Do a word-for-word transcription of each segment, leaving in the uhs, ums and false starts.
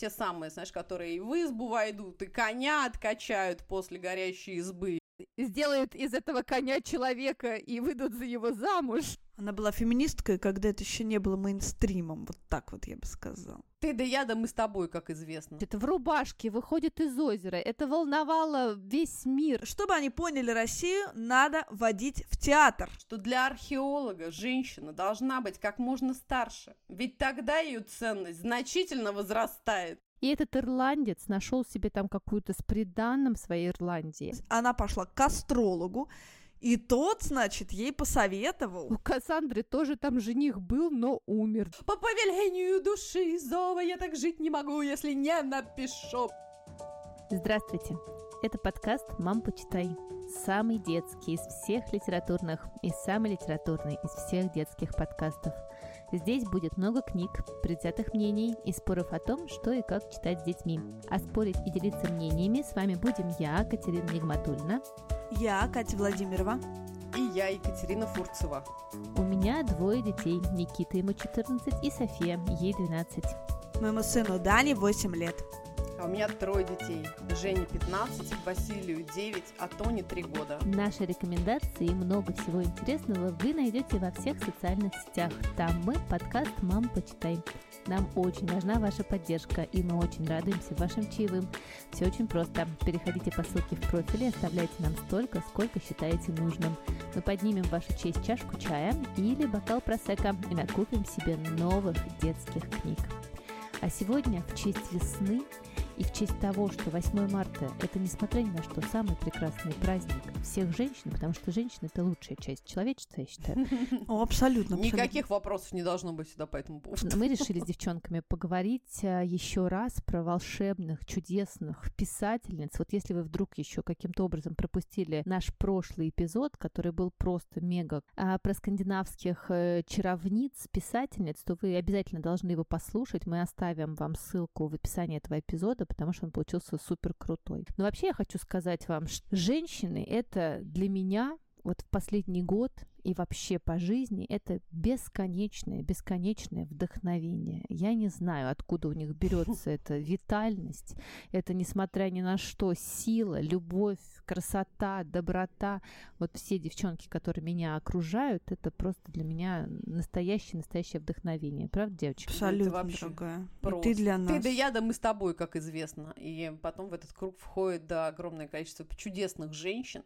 те самые, знаешь, которые и в избу войдут, и коня откачают после горящей избы. Сделают из этого коня человека и выйдут за его замуж. Она была феминисткой, когда это еще не было мейнстримом. Вот так вот я бы сказала. Ты да я, да мы с тобой, как известно. Это в рубашке выходит из озера. Это волновало весь мир. Чтобы они поняли Россию, надо водить в театр. Что для археолога женщина должна быть как можно старше. Ведь тогда ее ценность значительно возрастает. И этот ирландец нашел себе там какую-то с приданым своей Ирландии. Она пошла к астрологу. И тот, значит, ей посоветовал. У Кассандры тоже там жених был, но умер. По повелению души зова я так жить не могу, если не напишу. Здравствуйте. Это подкаст «Мам, почитай». Самый детский из всех литературных и самый литературный из всех детских подкастов. Здесь будет много книг, предвзятых мнений и споров о том, что и как читать с детьми. А спорить и делиться мнениями с вами будем я, Катерина Нигматульна. Я, Катя Владимирова. И я, Екатерина Фурцева. У меня двое детей. Никита, ему четырнадцать, и София, ей двенадцать. Моему сыну Дане восемь лет. А у меня трое детей. Жене пятнадцать, Василию девять, а Тоне три года. Наши рекомендации и много всего интересного вы найдете во всех социальных сетях. Там мы подкаст «Мам, почитай». Нам очень важна ваша поддержка, и мы очень радуемся вашим чаевым. Все очень просто. Переходите по ссылке в профиле, оставляйте нам столько, сколько считаете нужным. Мы поднимем в вашу честь чашку чая или бокал просекко и накупим себе новых детских книг. А сегодня в честь весны и в честь того, что восьмое марта – это, несмотря ни на что, самый прекрасный праздник всех женщин, потому что женщины – это лучшая часть человечества, я считаю. Абсолютно. Никаких вопросов не должно быть сюда по этому поводу. Мы решили с девчонками поговорить еще раз про волшебных, чудесных писательниц. Вот если вы вдруг еще каким-то образом пропустили наш прошлый эпизод, который был просто мега, про скандинавских чаровниц, писательниц, то вы обязательно должны его послушать. Мы оставим вам ссылку в описании этого эпизода, потому что он получился супер крутой. Но вообще я хочу сказать вам, что женщины — это для меня вот в последний год и вообще по жизни это бесконечное, бесконечное вдохновение. Я не знаю, откуда у них берется эта витальность, это, несмотря ни на что, сила, любовь, красота, доброта. Вот все девчонки, которые меня окружают, это просто для меня настоящее-настоящее вдохновение. Правда, девочки? Абсолютно, дорогая. Ты для нас. Ты да я, да мы с тобой, как известно. И потом в этот круг входит, да, огромное количество чудесных женщин.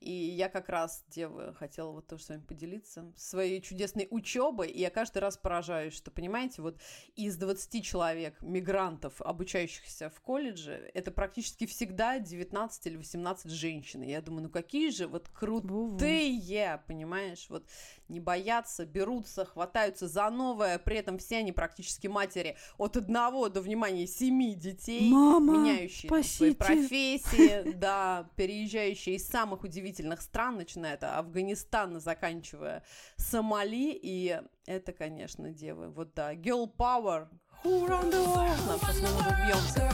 И я как раз, дева, хотела вот то, что поделиться своей чудесной учебой, и я каждый раз поражаюсь, что, понимаете, вот из двадцати человек мигрантов, обучающихся в колледже, это практически всегда девятнадцать или восемнадцать женщин. И я думаю, ну какие же вот крутые, понимаешь, вот не боятся, берутся, хватаются за новое, при этом все они практически матери от одного до, внимания, семи детей, мама, меняющие спасите. Свои профессии, да, переезжающие из самых удивительных стран, начиная от Афганистана, заканчивая Сомали, и это, конечно, девы. Вот да, girl power. Who run the world? Нам сейчас много бьёмся.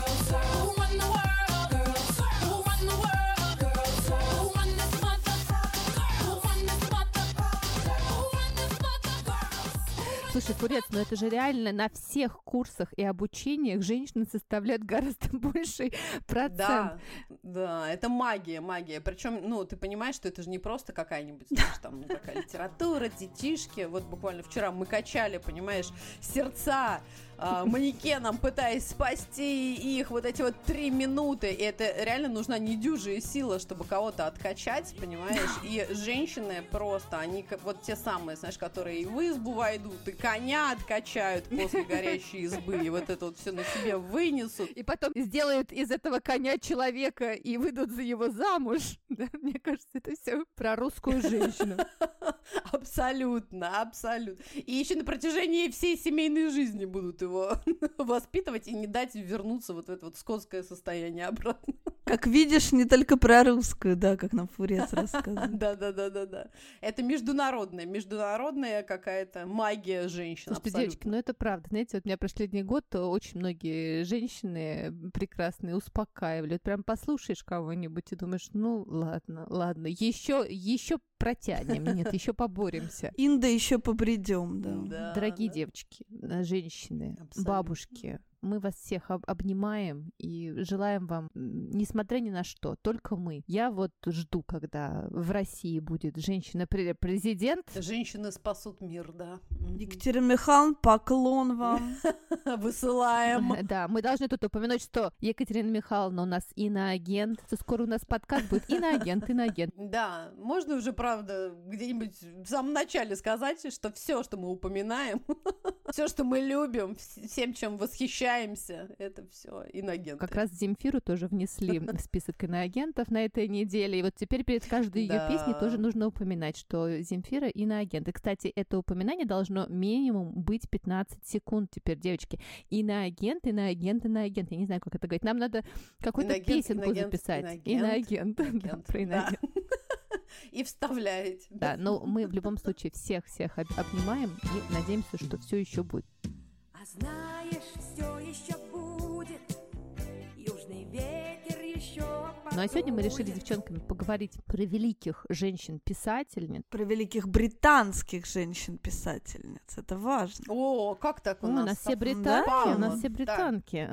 Слушай, Фурец, но это же реально на всех курсах и обучениях женщины составляют гораздо больший процент. Да, да, это магия, магия. Причем, ну, ты понимаешь, что это же не просто какая-нибудь, знаешь, там, ну, такая литература, детишки. Вот буквально вчера мы качали, понимаешь, сердца э, манекеном, пытаясь спасти их вот эти вот три минуты. И это реально нужна недюжая сила, чтобы кого-то откачать, понимаешь. И женщины просто, они вот те самые, знаешь, которые и в избу войдут, и коня откачают после горящей избы, и вот это вот все на себе вынесут. И потом сделают из этого коня человека и выйдут за его замуж. Да, мне кажется, это все про русскую женщину. Абсолютно, абсолютно. И еще на протяжении всей семейной жизни будут его воспитывать и не дать вернуться вот в это вот скотское состояние обратно. Как видишь, не только про русскую, да, как нам Фурец рассказывал. Да-да-да-да-да. Это международная, международная какая-то магия женщин. Слушайте, девочки, ну это правда. Знаете, вот у меня последний год очень многие женщины прекрасные успокаивали. Прям послушаешь кого-нибудь и думаешь, ну ладно, ладно, еще, еще протянем, нет, еще поборемся. Инда еще побредем, да. Дорогие девочки, женщины, бабушки, Мы вас всех об- обнимаем и желаем вам, несмотря ни на что, только мы. Я вот жду, когда в России будет женщина-президент. Женщины спасут мир, да. Екатерина Михайловна, поклон вам. Высылаем. Да, мы должны тут упомянуть, что Екатерина Михайловна у нас иноагент. Скоро у нас подкаст будет иноагент, иноагент. Да, можно уже, правда, где-нибудь в самом начале сказать, что все, что мы упоминаем, все, что мы любим, всем, чем восхищаемся, это все иноагенты. Как раз Земфиру тоже внесли в список иноагентов на этой неделе. И вот теперь перед каждой ее да. песней тоже нужно упоминать, что Земфира иноагент. И, кстати, это упоминание должно минимум быть пятнадцать секунд теперь, девочки. Иноагент, иноагент, иноагент. Я не знаю, как это говорить. Нам надо какую-то иноагент, песенку иноагент, записать. Иноагент. Иноагент. Про иноагент. И вставляете. Да, но мы в любом случае всех-всех обнимаем и надеемся, что все еще будет. А знаешь, все еще будет, южный ветер еще подует. Ну а сегодня мы решили с девчонками поговорить про великих женщин-писательниц. Про великих британских женщин-писательниц, это важно. О, как так у нас? У нас все британки, у нас все британки.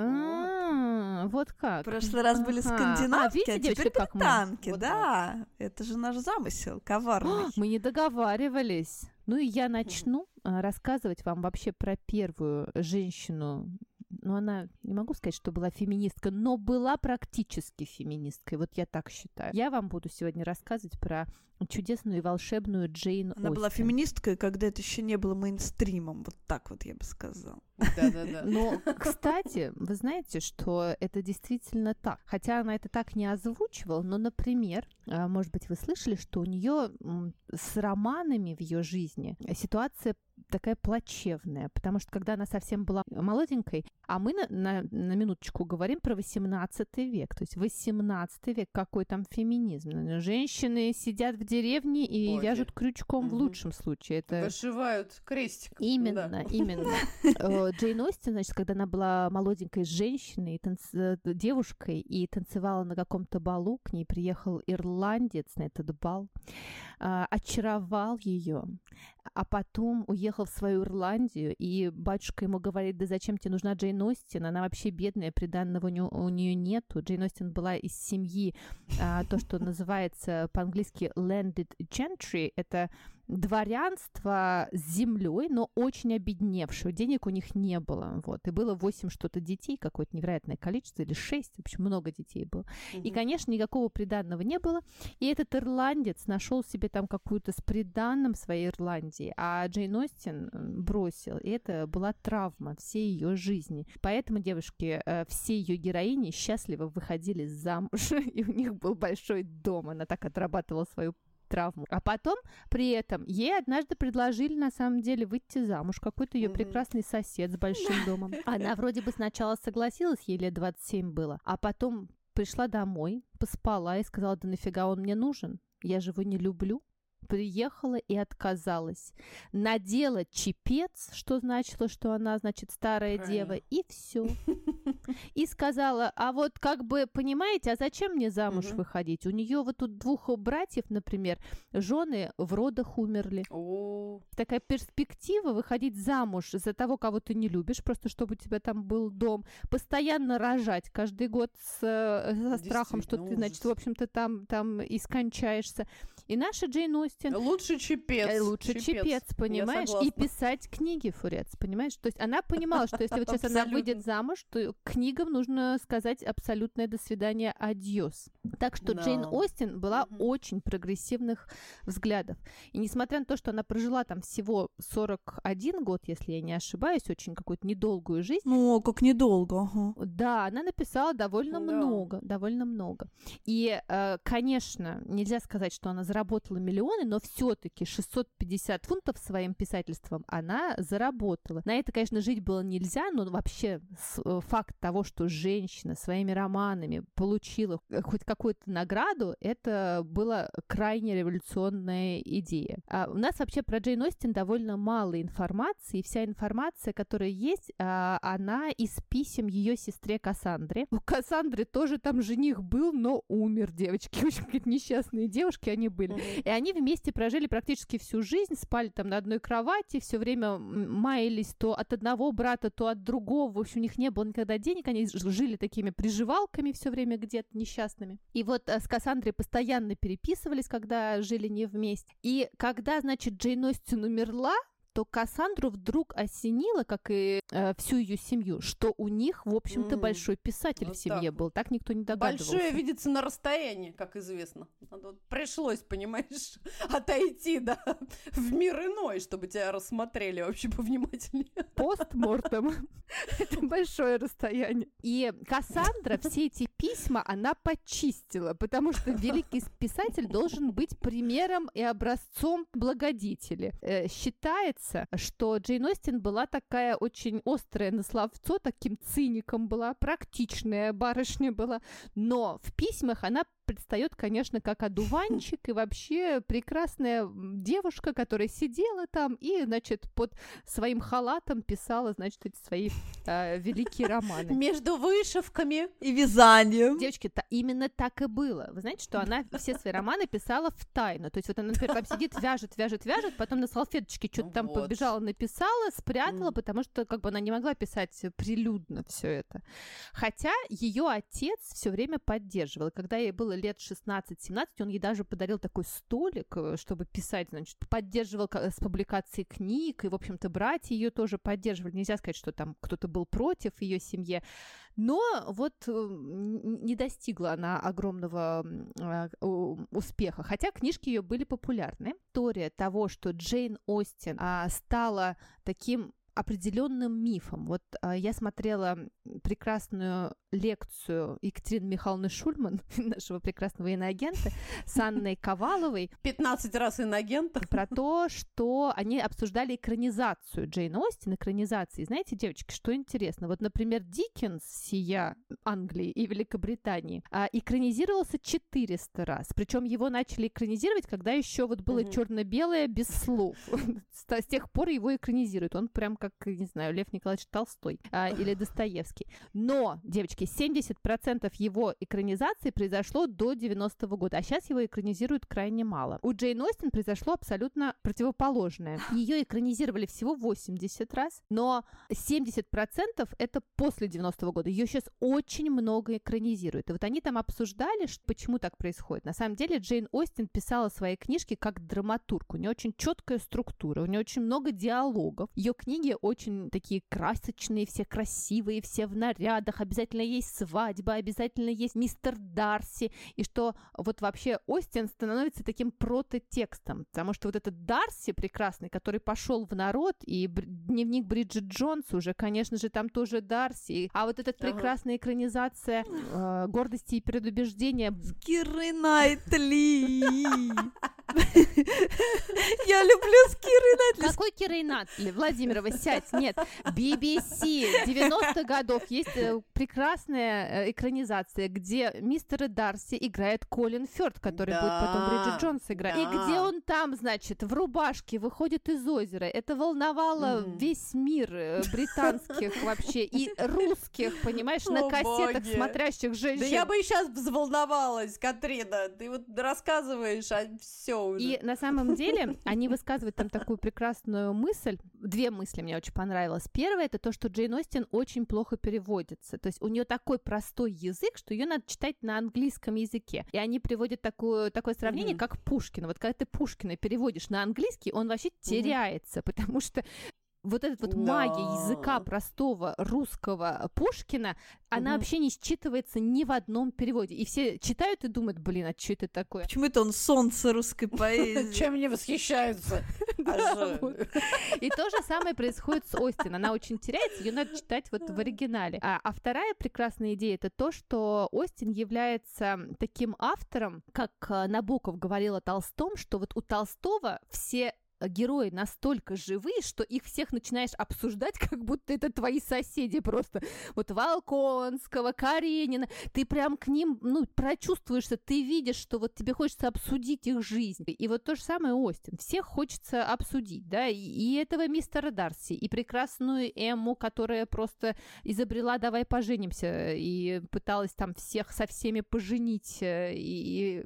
Вот как. В прошлый раз были скандинавки, а теперь британки, да. Это же наш замысел коварный. Мы не договаривались. Ну и я начну mm. рассказывать вам вообще про первую женщину. Ну, она, не могу сказать, что была феминистка, но была практически феминисткой. Вот я так считаю. Я вам буду сегодня рассказывать про чудесную и волшебную Джейн Остин. Она была феминисткой, когда это еще не было мейнстримом. Вот так вот я бы сказала. Да-да-да. Но, кстати, вы знаете, что это действительно так. Хотя она это так не озвучивала, но, например, может быть, вы слышали, что у нее с романами в ее жизни ситуация такая плачевная, потому что когда она совсем была молоденькой, а мы на, на, на минуточку говорим про восемнадцатый век, то есть восемнадцатый век, какой там феминизм. Женщины сидят в деревне и Боги. вяжут крючком mm-hmm. в лучшем случае. Это... Вышивают крестик. Именно, да. именно. Джейн Остин, значит, когда она была молоденькой женщиной, танц... девушкой и танцевала на каком-то балу, к ней приехал ирландец на этот бал, очаровал ее, а потом уехал в свою Ирландию, и батюшка ему говорит: да зачем тебе нужна Джейн Остин, она вообще бедная, приданого у нее нету. Джейн Остин была из семьи, а, то, что называется по-английски landed gentry, это дворянство с землей, но очень обедневшего, денег у них не было, вот, и было восемь что-то детей, какое-то невероятное количество, или шесть, в общем, много детей было, mm-hmm. и, конечно, никакого приданого не было, и этот ирландец нашел себе там какую-то с приданым своей Ирландии, а Джейн Остин бросил, и это была травма всей ее жизни, поэтому, девушки, все ее героини счастливо выходили замуж, и у них был большой дом, она так отрабатывала свою травму. А потом, при этом, ей однажды предложили, на самом деле, выйти замуж. Какой-то ее mm-hmm. прекрасный сосед с большим домом. Она вроде бы сначала согласилась, ей лет двадцать семь было, а потом пришла домой, поспала и сказала: да нафига он мне нужен? Я же его не люблю. Приехала и отказалась. Надела чепец, что значило, что она, значит, старая Правильно. дева, и все. И сказала: а вот как бы, понимаете, а зачем мне замуж угу. выходить? У нее вот тут двух братьев, например, жены в родах умерли. О-о-о. Такая перспектива выходить замуж за того, кого ты не любишь, просто чтобы у тебя там был дом, постоянно рожать каждый год с, со страхом, что ты, значит, ужас. в общем-то там, там и скончаешься. И наша Джейн Остин... Лучше чепец. Лучше чепец, чепец понимаешь? И писать книги, Фурец, понимаешь? То есть она понимала, что если вот сейчас она выйдет замуж, то книгам нужно сказать абсолютное до свидания, адьёс. Так что no. Джейн Остин была mm-hmm. очень прогрессивных взглядов. И несмотря на то, что она прожила там всего сорок один год, если я не ошибаюсь, очень какую-то недолгую жизнь. Ну, как недолго. Ага. Да, она написала довольно no. много, довольно много. И, конечно, нельзя сказать, что она заработала миллионы, но все-таки шестьсот пятьдесят фунтов своим писательством она заработала. На это, конечно, жить было нельзя, но вообще факт того, того, что женщина своими романами получила хоть какую-то награду, это была крайне революционная идея. А у нас вообще про Джейн Остин довольно мало информации, и вся информация, которая есть, она из писем ее сестре Кассандре. У Кассандры тоже там жених был, но умер, девочки. В общем, какие-то несчастные девушки они были. Mm-hmm. И они вместе прожили практически всю жизнь, спали там на одной кровати, все время маялись то от одного брата, то от другого. В общем, у них не было никогда денег, они жили такими приживалками все время где-то несчастными. И вот с Кассандрой постоянно переписывались, когда жили не вместе. И когда, значит, Джейн Остин умерла, то Кассандру вдруг осенило, как и э, всю ее семью, что у них, в общем-то, mm. большой писатель вот в семье так был. Так никто не догадывался. Большое видится на расстоянии, как известно. Пришлось, понимаешь, отойти, да, в мир иной, чтобы тебя рассмотрели вообще повнимательнее. Постмортом. Это большое расстояние. И Кассандра все эти письма, она почистила, потому что великий писатель должен быть примером и образцом благодетеля. Считается, что Джейн Остин была такая очень острая на словцо, таким циником была, практичная барышня была, но в письмах она предстает, конечно, как одуванчик и вообще прекрасная девушка, которая сидела там и, значит, под своим халатом писала, значит, эти свои э, великие романы. Между вышивками и вязанием. Девочки, та, именно так и было. Вы знаете, что она все свои романы писала в тайну. То есть вот она, например, там сидит, вяжет, вяжет, вяжет, потом на салфеточке что-то там вот побежала, написала, спрятала, mm. потому что как бы она не могла писать прилюдно все это. Хотя ее отец все время поддерживал. Когда ей было лет шестнадцать-семнадцать, он ей даже подарил такой столик, чтобы писать, значит, поддерживал с публикацией книг, и, в общем-то, братья ее тоже поддерживали. Нельзя сказать, что там кто-то был против ее семье, но вот не достигла она огромного успеха, хотя книжки ее были популярны. История того, что Джейн Остин стала таким определенным мифом. Вот а, я смотрела прекрасную лекцию Екатерины Михайловны Шульман, нашего прекрасного иноагента, с Анной Коваловой. пятнадцать раз иноагента. Про то, что они обсуждали экранизацию Джейн Остин, экранизации. Знаете, девочки, что интересно? Вот, например, Диккенс сия Англии и Великобритании а, экранизировался четыреста раз. Причем его начали экранизировать, когда еще вот было mm-hmm. черно-белое без слов. С тех пор его экранизируют. Он прям как, не знаю, Лев Николаевич Толстой а, или Достоевский. Но, девочки, семьдесят процентов его экранизации произошло до девяностого года, а сейчас его экранизируют крайне мало. У Джейн Остин произошло абсолютно противоположное. Ее экранизировали всего восемьдесят раз, но семьдесят процентов это после девяностого года. Ее сейчас очень много экранизируют. И вот они там обсуждали, что, почему так происходит. На самом деле Джейн Остин писала свои книжки как драматург. У нее очень четкая структура, у нее очень много диалогов. Ее книги очень такие красочные, все красивые, все в нарядах, обязательно есть свадьба, обязательно есть мистер Дарси, и что вот вообще Остин становится таким прототекстом, потому что вот этот Дарси прекрасный, который пошел в народ, и дневник Бриджит Джонс уже, конечно же, там тоже Дарси, а вот эта прекрасная экранизация э, гордости и предубеждения Киры Найтли. Я люблю с Кирой Найтли. Какой Кирой Найтли? Владимирова, сядь. Нет, би би си девяностых годов есть прекрасная экранизация, где мистера Дарси играет Колин Фёрд, который да, будет потом Бриджит Джонс играть. Да. И где он там, значит, в рубашке выходит из озера. Это волновало mm. весь мир британских вообще и русских, понимаешь, на кассетах смотрящих женщин. Да я бы и сейчас взволновалась, Катрина. Ты вот рассказываешь, а все уже. И на самом деле они высказывают там такую прекрасную мысль. Две мысли мне очень понравилось. Первое — это то, что Джейн Остин очень плохо переводится. То есть у нее такой простой язык, что ее надо читать на английском языке. И они приводят такую, такое сравнение, mm-hmm. как Пушкина. Вот когда ты Пушкина переводишь на английский, он вообще mm-hmm. теряется, потому что вот эта вот да. магия языка простого русского Пушкина, она угу. вообще не считывается ни в одном переводе. И все читают и думают, блин, а что это такое? Почему это он солнце русской поэзии? Чем не восхищаются? И то же самое происходит с Остин. Она очень теряется, ее надо читать вот в оригинале. А вторая прекрасная идея — это то, что Остин является таким автором, как Набоков говорил о Толстом, что вот у Толстого все герои настолько живые, что их всех начинаешь обсуждать, как будто это твои соседи просто. Вот Волконского, Каренина. Ты прям к ним, ну, прочувствуешься, ты видишь, что вот тебе хочется обсудить их жизнь. И вот то же самое Остин. Всех хочется обсудить, да, и этого мистера Дарси, и прекрасную Эмму, которая просто изобрела «давай поженимся» и пыталась там всех со всеми поженить и, и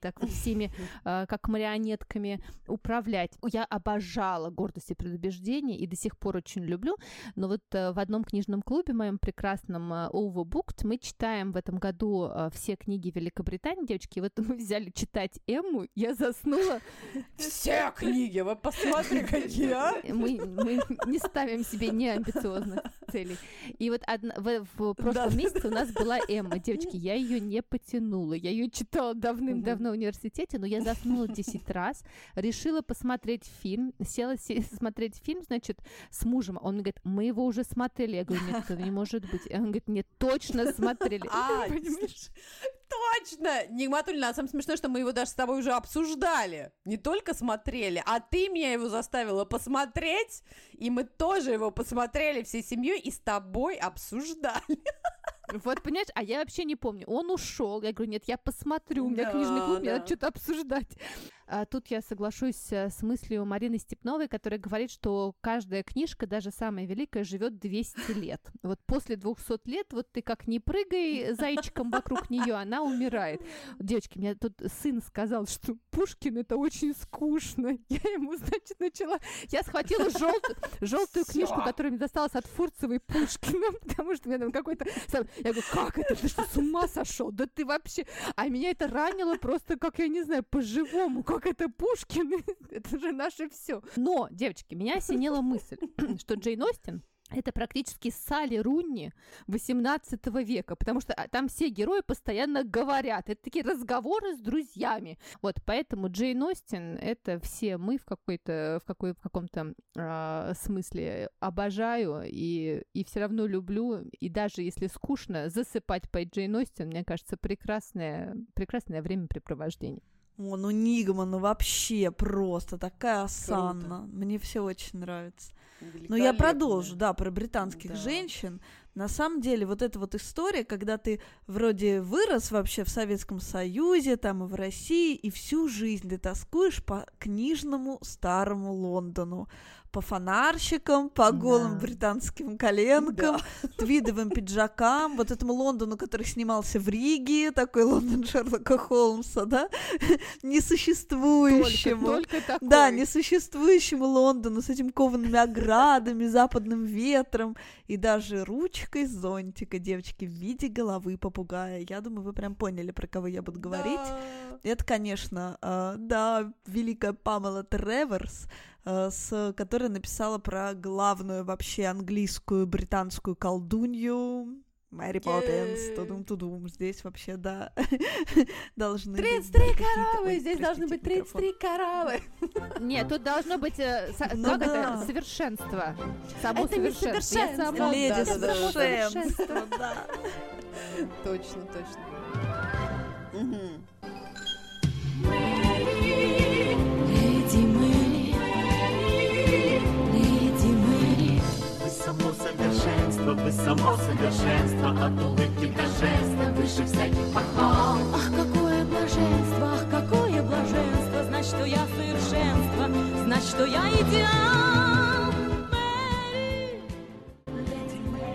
так всеми как марионетками управлять. Я обожала «Гордость и предубеждение» и до сих пор очень люблю, но вот в одном книжном клубе моем прекрасном Overbooked мы читаем в этом году все книги Великобритании, девочки, и вот мы взяли читать Эмму, я заснула. Все книги, вы посмотри, какие, а? Мы, мы не ставим себе неамбициозных целей. И вот одна, в, в прошлом да. месяце у нас была Эмма, девочки, я ее не потянула, я ее читала давным-давно в университете, но я заснула десять раз, решила посмотреть фильм, села се- смотреть фильм, значит, с мужем, он мне говорит, мы его уже смотрели, я говорю, нет, это не может быть, он говорит, нет, точно смотрели. А, понимаешь? Точно! Нигматуллина, а самое смешное, что мы его даже с тобой уже обсуждали. Не только смотрели, а ты меня его заставила посмотреть, и мы тоже его посмотрели всей семьей и с тобой обсуждали. Вот, понимаешь, а я вообще не помню. Он ушел, я говорю, нет, я посмотрю, у меня да, книжный клуб, да. мне надо что-то обсуждать. А тут я соглашусь с мыслью Марины Степновой, которая говорит, что каждая книжка, даже самая великая, живет двести лет. Вот после двести лет, вот ты как не прыгай зайчиком вокруг нее, она умирает. Девочки, мне тут сын сказал, что Пушкин — это очень скучно. Я ему, значит, начала... Я схватила желтую, желтую книжку, которая мне досталась от Фурцевой Пушкина, потому что у меня там какой-то... Я говорю, как это? Ты что, с ума сошел? Да ты вообще... А меня это ранило просто, как я не знаю, по-живому. Как это Пушкин? Это же наше все. Но, девочки, меня осенила мысль, что Джейн Остин — это практически Салли Рунни восемнадцатого века, потому что там все герои постоянно говорят. Это такие разговоры с друзьями. Вот, поэтому Джейн Остин — это все мы в, какой-то, в, какой, в каком-то э, смысле. Обожаю и, и все равно люблю. И даже если скучно, засыпать под Джейн Остин, мне кажется, прекрасное, прекрасное времяпрепровождение. О, ну Нигман, ну вообще просто такая осанна. Круто. Мне все очень нравится. Но я продолжу, да, про британских да. женщин. На самом деле, вот эта вот история, когда ты вроде вырос вообще в Советском Союзе, там и в России, и всю жизнь ты тоскуешь по книжному старому Лондону, по фонарщикам, по голым да. британским коленкам, да. твидовым пиджакам, вот этому Лондону, который снимался в Риге, такой Лондон Шерлока Холмса, да, несуществующему. Только, только такой. Да, несуществующему Лондону с этими коваными оградами, западным ветром и даже ручкой из зонтика, девочки, в виде головы попугая. Я думаю, вы прям поняли, про кого я буду говорить. Да. Это, конечно, э, да, великая Памела Треверс, э, с, которая написала про главную вообще английскую британскую колдунью Мэри Поппинс. Тудум-тудум. Здесь вообще, да, должны быть... тридцать три коровы! Ой, здесь должны быть тридцать три коровы! Нет, тут должно быть... Как это? Совершенство. Само совершенство. Это не леди совершенство, да. Точно, точно. Леди Мэри, Леди Мэри, вы само совершенство. Вы само совершенство, от улыбки до жеста, выше всяких похвал. Ах, какое блаженство, ах, какое блаженство, значит, что я совершенство, значит, что я идеал.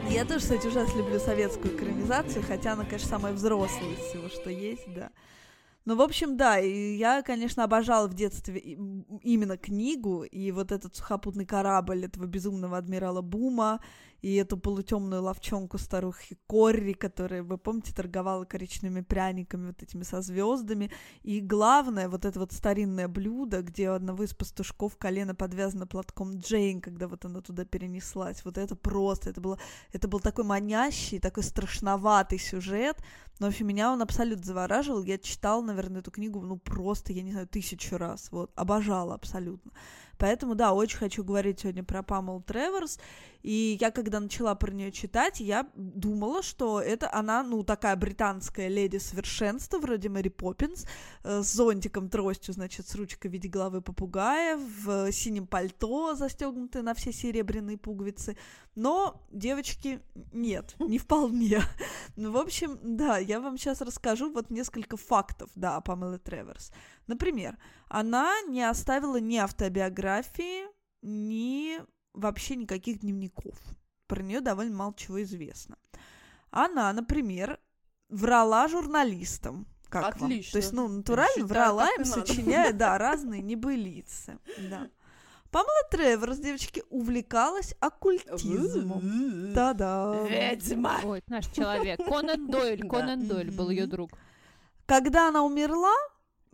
Я тоже, кстати, ужасно люблю советскую экранизацию, хотя она, конечно, самая взрослая из всего, что есть, да. Ну, в общем, да, и я, конечно, обожала в детстве именно книгу, и вот этот сухопутный корабль этого безумного адмирала Бума, и эту полутемную ловчонку старухи Корри, которая, вы помните, торговала коричневыми пряниками вот этими со звездами, и главное, вот это вот старинное блюдо, где у одного из пастушков колено подвязано платком Джейн, когда вот она туда перенеслась, вот это просто, это было, это был такой манящий, такой страшноватый сюжет, но вообще меня он абсолютно завораживал, я читала, наверное, эту книгу, ну, просто, я не знаю, тысячу раз, вот, обожала абсолютно. Поэтому, да, очень хочу говорить сегодня про Памелу Трэверс. И я, когда начала про нее читать, я думала, что это она, ну, такая британская леди совершенства, вроде Мэри Поппинс, э, с зонтиком-тростью, значит, с ручкой в виде головы попугая, в э, синем пальто, застегнутое на все серебряные пуговицы. Но, девочки, нет, не вполне. Ну, в общем, да, я вам сейчас расскажу вот несколько фактов, да, о Памеле Трэверс. Например, она не оставила ни автобиографии, ни... вообще никаких дневников. Про нее довольно мало чего известно. Она, например, врала журналистам. Как Отлично. Вам? То есть, ну, натурально считаю, врала им, сочиняя, да, разные небылицы. Да. Памела Трэверс, девочки, увлекалась оккультизмом. Та-да! Ведьма! Ой, наш человек. Конан Дойль, Конан Дойль был ее друг. Когда она умерла,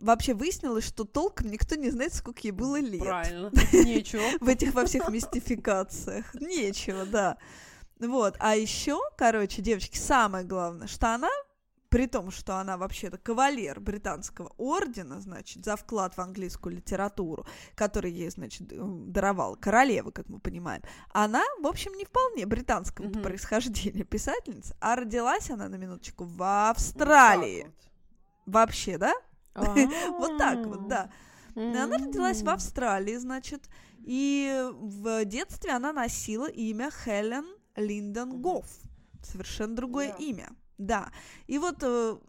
вообще выяснилось, что толком никто не знает, сколько ей было лет. Правильно, нечего. В этих во всех мистификациях. Нечего, да. Вот, а еще, короче, девочки, самое главное, что она, при том, что она вообще-то кавалер британского ордена, значит, за вклад в английскую литературу, который ей, значит, даровала королева, как мы понимаем, она, в общем, не вполне британского mm-hmm. происхождения писательница, а родилась она, на минуточку, в Австралии. Вот вот. Вообще, да? Вот так вот, да. Она родилась в Австралии, значит, и в детстве она носила имя Хелен Линдон Гофф. Совершенно другое имя. Да. И вот,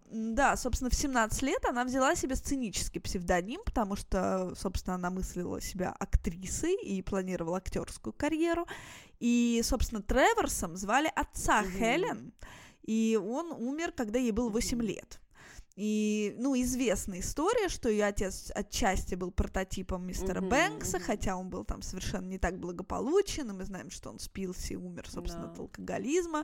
да, собственно, в семнадцать лет она взяла себе сценический псевдоним, потому что, собственно, она мыслила себя актрисой и планировала актерскую карьеру. И, собственно, Трэверсом звали отца Хелен, и он умер, когда ей было восемь лет. И, ну, известная история, что ее отец отчасти был прототипом мистера mm-hmm, Бэнкса, mm-hmm. хотя он был там совершенно не так благополучен, и мы знаем, что он спился и умер, собственно, no. от алкоголизма.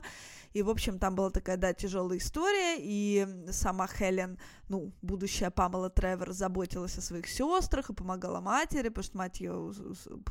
И, в общем, там была такая, да, тяжелая история, и сама Хелен, ну, будущая Памела Трэверс, заботилась о своих сестрах и помогала матери, потому что мать ее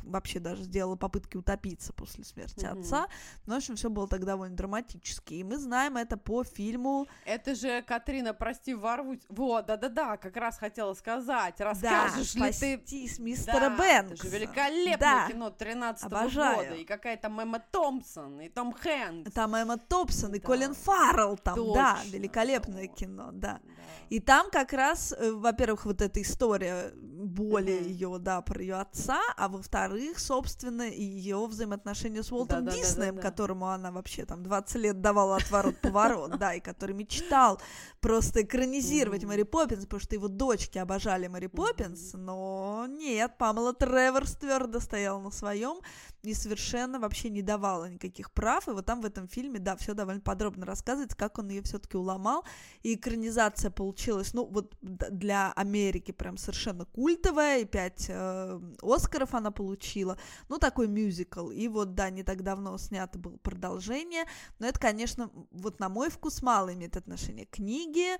вообще даже сделала попытки утопиться после смерти mm-hmm. отца. Но, в общем, все было так довольно драматически. И мы знаем это по фильму... Это же, Катрина, прости, Варвара, вот, да-да-да, как раз хотела сказать. Расскажешь да, ли ты... с мистера да, Бэнкса. Это же великолепное да. кино тринадцатого года. И какая-то Эмма Томпсон, и Том Хэнкс. Там Эмма Томпсон, и да. Колин Фаррелл там, точно, да, великолепное вот. Кино, да. да. И там как раз, во-первых, вот эта история боли mm-hmm. ее, да, про ее отца, а во-вторых, собственно, ее взаимоотношения с Уолтом да, Диснеем, да, да, да, которому да. она вообще там двадцать лет давала отворот-поворот, да, и который мечтал просто экранизировать Mm-hmm. Мэри Поппинс, потому что его дочки обожали Мэри Поппинс, mm-hmm. но нет, Памела Трэверс твердо стояла на своем и совершенно вообще не давала никаких прав, и вот там в этом фильме, да, все довольно подробно рассказывается, как он ее все-таки уломал, и экранизация получилась, ну, вот для Америки прям совершенно культовая, и пять э, Оскаров она получила, ну, такой мюзикл, и вот, да, не так давно снято было продолжение, но это, конечно, вот на мой вкус мало имеет отношение к книге.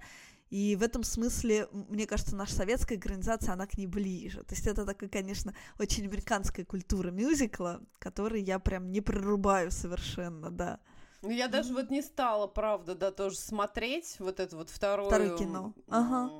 И в этом смысле, мне кажется, наша советская экранизация, она к ней ближе. То есть это такая, конечно, очень американская культура мюзикла, которой я прям не прорубаю совершенно, да. Ну, я даже вот не стала, правда, да, тоже смотреть вот это вот вторую... Второе кино, ага.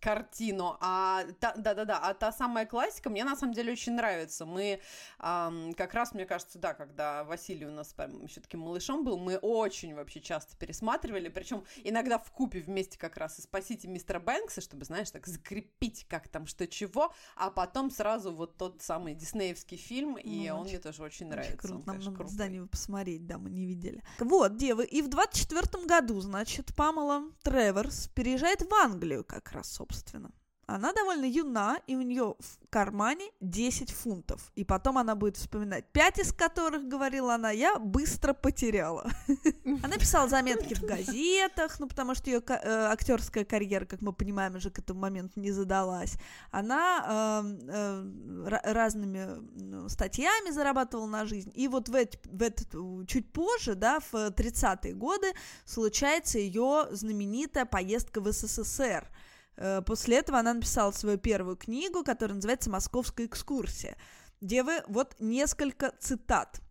картину, а та, да, да, да, а та самая классика мне на самом деле очень нравится. Мы эм, как раз, мне кажется, да, когда Василий у нас все-таки малышом был, мы очень вообще часто пересматривали, причем иногда вкупе вместе как раз и «Спасите мистера Бэнкса», чтобы, знаешь, так закрепить, как там что чего, а потом сразу вот тот самый диснеевский фильм, и ну, он очень, мне тоже очень нравится. Очень круто, он, нам конечно, надо здание его посмотреть, да, мы не видели. Вот, девы, и в двадцать четвёртом году, значит, Памела Трэверс переезжает в Англию как раз, собственно. Она довольно юна, и у нее в кармане десять фунтов. И потом она будет вспоминать, пять из которых, говорила она, я быстро потеряла. Она писала заметки в газетах, ну, потому что ее актерская карьера, как мы понимаем, уже к этому моменту не задалась. Она разными статьями зарабатывала на жизнь. И вот в этот, чуть позже, да, в тридцатые годы, случается ее знаменитая поездка в эс эс эс эр. После этого она написала свою первую книгу, которая называется «Московская экскурсия». Где вы вот несколько цитат.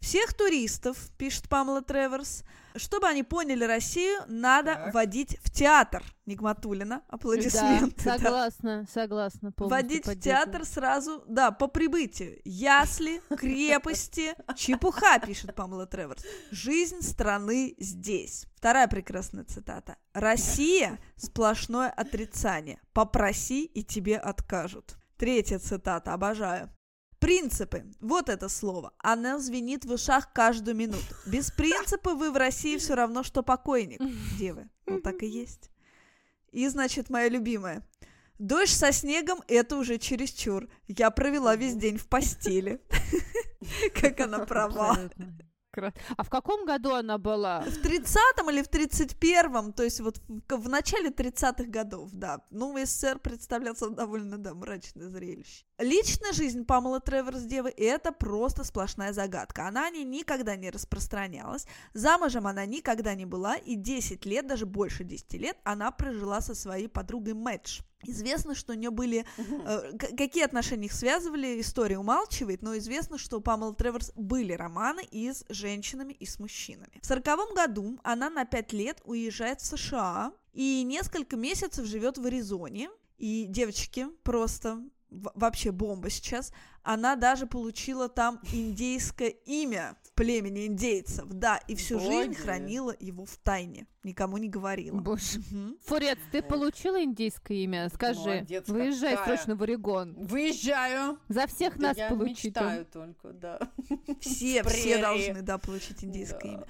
Всех туристов, пишет Памела Треверс, чтобы они поняли Россию, надо так. водить в театр. Нигматуллина, аплодисменты. Да, согласна, да. согласна. Водить в театр сразу, да, по прибытию. Ясли, крепости, чепуха, пишет Памела Треверс. Жизнь страны здесь. Вторая прекрасная цитата. Россия – сплошное отрицание. Попроси, и тебе откажут. Третья цитата, обожаю. Принципы. Вот это слово. Оно звенит в ушах каждую минуту. Без принципа вы в России все равно, что покойник. Где вы? Вот так и есть. И, значит, моя любимая. Дождь со снегом – это уже чересчур. Я провела весь день в постели. Как она права. А в каком году она была? В тридцатом или в тридцать первом, то есть вот в начале тридцатых годов, да. Новый СССР представлялся довольно, да, мрачное зрелище. Личная жизнь Памелы Треверс девы – это просто сплошная загадка. Она о ней никогда не распространялась, замужем она никогда не была, и десять лет, даже больше десяти лет, она прожила со своей подругой Мэтч. Известно, что у нее были... Э, какие отношения их связывали, история умалчивает, но известно, что у Памелы Треверс были романы и с женщинами, и с мужчинами. В сороковом году она на пять лет уезжает в США и несколько месяцев живет в Аризоне. И, девочки, просто в- вообще бомба сейчас. Она даже получила там индейское имя в племени индейцев. Да, и всю Боже. жизнь хранила его в тайне. Никому не говорила. Боже. Угу. Фурец, ты получила индейское имя? Скажи, молодец, выезжай какая. Срочно в Орегон. Выезжаю. За всех да нас получит. Я мечтаю только, да. Все, все должны, да, получить индейское да. имя.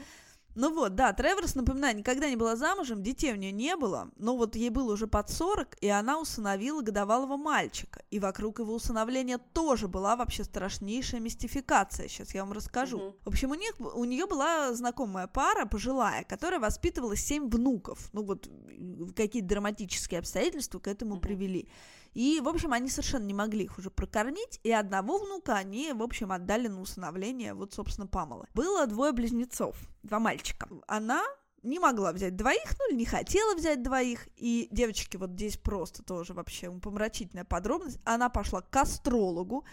Ну вот, да, Треверс, напоминаю, никогда не была замужем, детей у нее не было, но вот ей было уже под сорок, и она усыновила годовалого мальчика, и вокруг его усыновления тоже была вообще страшнейшая мистификация, сейчас я вам расскажу. Угу. В общем, у них, у нее была знакомая пара, пожилая, которая воспитывала семь внуков, ну вот какие-то драматические обстоятельства к этому угу. привели. И, в общем, они совершенно не могли их уже прокормить, и одного внука они, в общем, отдали на усыновление, вот, собственно, Памелы. Было двое близнецов, два мальчика. Она не могла взять двоих, ну, или не хотела взять двоих, и, девочки, вот здесь просто тоже вообще помрачительная подробность, она пошла к астрологу,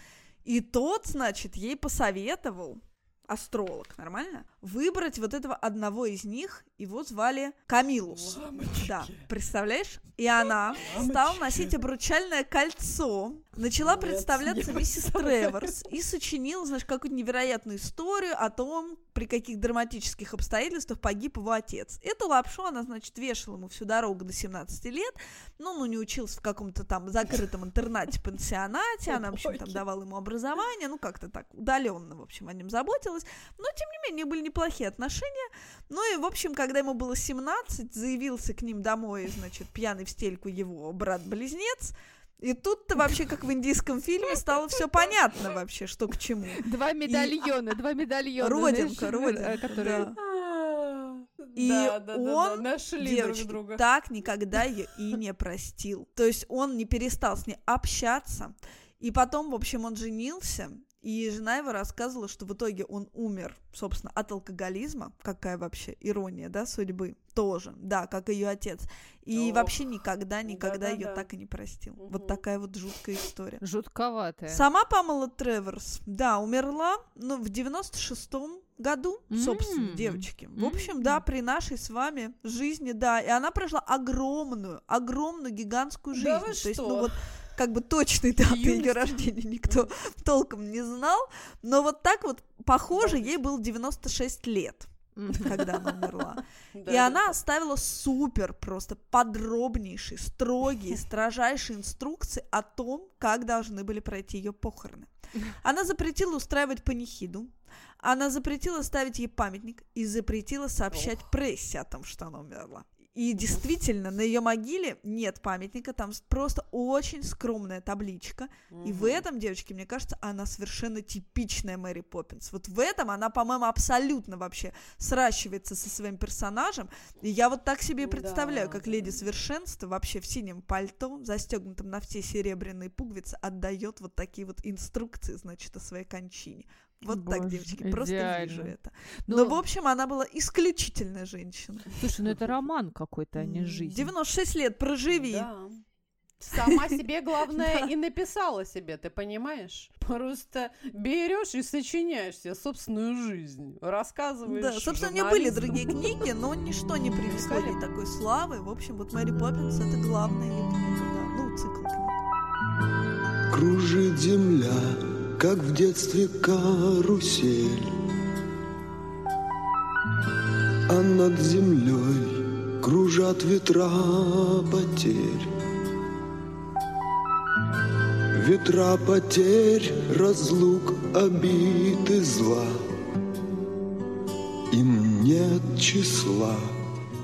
и тот, значит, ей посоветовал, астролог, нормально, выбрать вот этого одного из них, его звали Камилус. Ламочки. Да, представляешь? И она Ламочки. стала носить обручальное кольцо, начала Нет, представляться миссис Треверс и сочинила, знаешь, какую-то невероятную историю о том, при каких драматических обстоятельствах погиб его отец. Эту лапшу она, значит, вешала ему всю дорогу до семнадцати лет, но он не учился в каком-то там закрытом интернате-пансионате, она, в общем, там давала ему образование, ну, как-то так, удаленно, в общем, о нем заботилась. Но, тем не менее, были неплохие отношения. Ну и, в общем, когда ему было семнадцать, заявился к ним домой, значит, пьяный в стельку его брат-близнец. И тут-то вообще, как в индийском фильме, стало все понятно вообще, что к чему. Два медальона, и... два медальона. Родинка, знаешь, родинка, которые... да. И да, да, он, да, да, нашли, девочки, друг друга. Так никогда ее и не простил. То есть он не перестал с ней общаться. И потом, в общем, он женился... И жена его рассказывала, что в итоге он умер, собственно, от алкоголизма. Какая вообще ирония, да, судьбы. Тоже, да, как ее отец. И Ох, вообще никогда, никогда да, ее да. так и не простил. Угу. Вот такая вот жуткая история. Жутковатая. Сама Памела Треверс, да, умерла, но в девяносто шестом году, собственно, mm-hmm. девочки. В общем, mm-hmm. да, при нашей с вами жизни, да. И она прожила огромную, огромную гигантскую жизнь. Да вы что? То есть, ну вот... Как бы точной даты ее рождения никто толком не знал, но вот так вот, похоже, ей было девяносто шесть лет, когда она умерла. И она оставила супер просто подробнейшие, строгие, строжайшие инструкции о том, как должны были пройти ее похороны. Она запретила устраивать панихиду, она запретила ставить ей памятник и запретила сообщать прессе о том, что она умерла. И действительно, на ее могиле нет памятника, там просто очень скромная табличка. Mm-hmm. И в этом, девочки, мне кажется, она совершенно типичная Мэри Поппинс. Вот в этом она, по-моему, абсолютно вообще сращивается со своим персонажем. И я вот так себе и представляю, да, как да. леди совершенства вообще в синем пальто, застегнутом на все серебряные пуговицы, отдает вот такие вот инструкции, значит, о своей кончине. Вот Боже, так, девочки, идеально. Просто вижу это. Но, ну, в общем, она была исключительная женщина. Слушай, ну это роман какой-то, а не жизнь. девяносто шесть лет проживи. Да. сама себе, главное, и написала себе, ты понимаешь? Просто берешь и сочиняешь себе собственную жизнь, рассказываешь. Да, собственно, у меня были другие книги, но ничто не принесло ей такой славы. В общем, вот Мэри Поппинс — это главная ее книга, да, ну, цикл книг. Кружит земля, как в детстве карусель, а над землей кружат ветра потерь. Ветра потерь, разлук, обид и зла, им нет числа.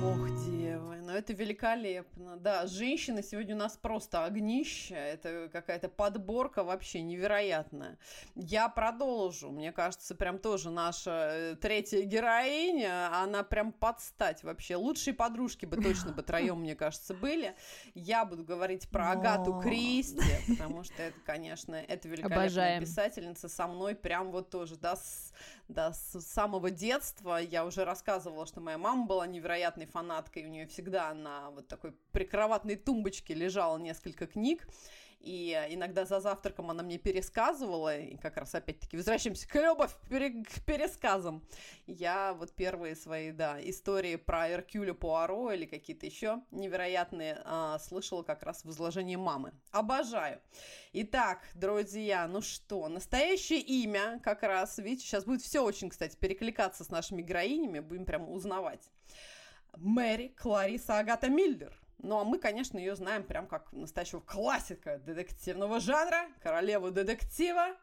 Ох, девы, ну это великолепно. Да, женщины сегодня у нас просто огнище. Это какая-то подборка вообще невероятная. Я продолжу. Мне кажется, прям тоже наша третья героиня, она прям под стать вообще. Лучшие подружки бы точно бы троем, мне кажется, были. Я буду говорить про Но... Агату Кристи, потому что это, конечно, это великолепная Обожаем. Писательница. Со мной прям вот тоже до, до самого детства. Я уже рассказывала, что моя мама была невероятной фанаткой. У нее всегда на вот такой прикроватной тумбочке лежало несколько книг. И иногда за завтраком она мне пересказывала, и как раз опять-таки возвращаемся к любовь пере- к пересказам. Я вот первые свои, да, истории про Эркюля Пуаро или какие-то еще невероятные а, слышала как раз в изложении мамы. Обожаю. Итак, друзья, ну что, настоящее имя как раз, видите, сейчас будет все очень, кстати, перекликаться с нашими героинями, будем прямо узнавать. Мэри Клариса Агата Миллер. Ну, а мы, конечно, ее знаем прям как настоящего классика детективного жанра, королеву детектива.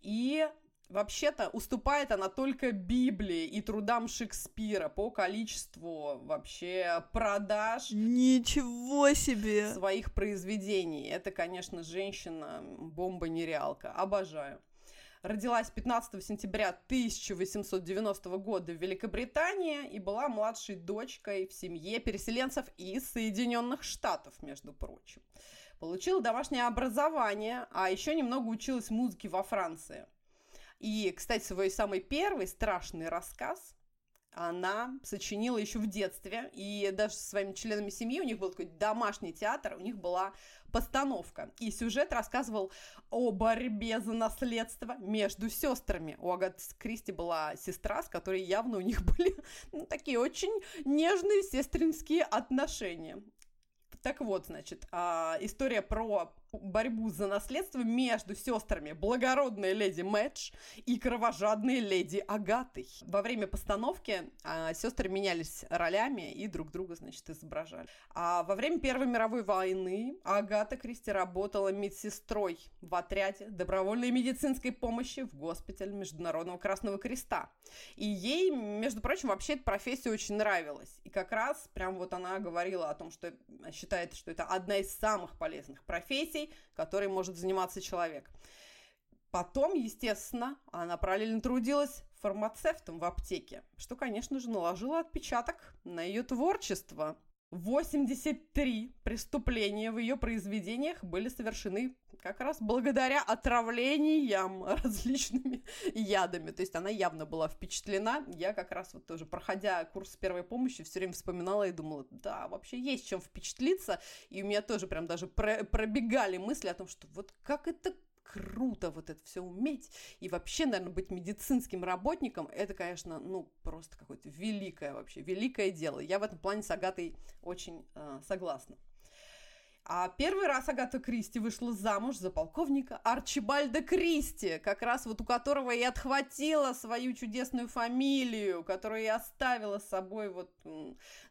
И вообще-то уступает она только Библии и трудам Шекспира по количеству вообще продаж. Ничего себе! Своих произведений. Это, конечно, женщина-бомба-нереалка. Обожаю. Родилась пятнадцатого сентября тысяча восемьсот девяностого года в Великобритании и была младшей дочкой в семье переселенцев из Соединенных Штатов, между прочим. Получила домашнее образование, а еще немного училась музыке во Франции. И, кстати, свой самый первый страшный рассказ она сочинила еще в детстве, и даже со своими членами семьи, у них был такой домашний театр, у них была постановка, и сюжет рассказывал о борьбе за наследство между сестрами. У Агаты Кристи была сестра, с которой явно у них были, ну, такие очень нежные сестринские отношения. Так вот, значит, история про борьбу за наследство между сестрами благородной леди Мэдж и кровожадной леди Агатой. Во время постановки сестры менялись ролями и друг друга, значит, изображали. А во время Первой мировой войны Агата Кристи работала медсестрой в отряде добровольной медицинской помощи в госпитале Международного Красного Креста. И ей, между прочим, вообще эта профессия очень нравилась. И как раз прям вот она говорила о том, что считает, что это одна из самых полезных профессий, которой может заниматься человек. Потом, естественно, она параллельно трудилась фармацевтом в аптеке, что, конечно же, наложило отпечаток на ее творчество. восемьдесят три преступления в ее произведениях были совершены как раз благодаря отравлениям различными ядами. То есть она явно была впечатлена. Я как раз вот тоже, проходя курс первой помощи, все время вспоминала и думала, да, вообще есть чем впечатлиться. И у меня тоже прям даже про- пробегали мысли о том, что вот как это круто вот это все уметь. И вообще, наверное, быть медицинским работником, это, конечно, ну, просто какое-то великое вообще, великое дело. Я в этом плане с Агатой очень э, согласна. А первый раз Агата Кристи вышла замуж за полковника Арчибальда Кристи, как раз вот у которого и отхватила свою чудесную фамилию, которую и оставила с собой вот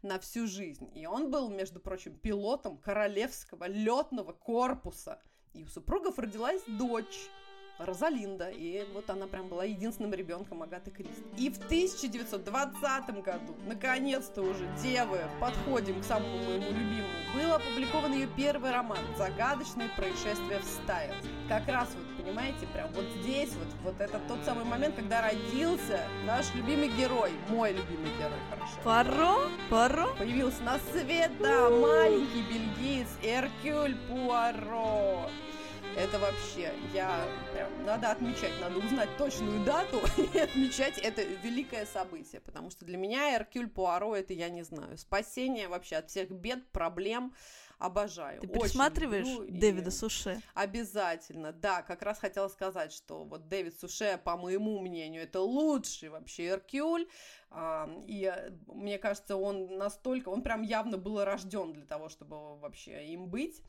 на всю жизнь. И он был, между прочим, пилотом Королевского летного корпуса. И у супругов родилась дочь Розалинда, и вот она прям была единственным ребенком Агаты Кристи. И в тысяча девятьсот двадцатом году, наконец-то уже, девы, подходим к самому моему любимому, был опубликован ее первый роман «Загадочное происшествие в стае». Как раз вот, понимаете, прям вот здесь, вот, вот это тот самый момент, когда родился наш любимый герой, мой любимый герой, хорошо. Пуаро, Пуаро. Появился на свет, да, маленький бельгиец Эркюль Пуаро. Это вообще, я прям, надо отмечать, надо узнать точную дату и отмечать это великое событие, потому что для меня Эркюль Пуаро — это, я не знаю, спасение вообще от всех бед, проблем, Обожаю. Ты пересматриваешь Очень Дэвида и... Суше? Обязательно, да. Как раз хотела сказать, что вот Дэвид Суше, по моему мнению, это лучший вообще Эркюль. И мне кажется, он настолько... Он прям явно был рожден для того, чтобы вообще им быть.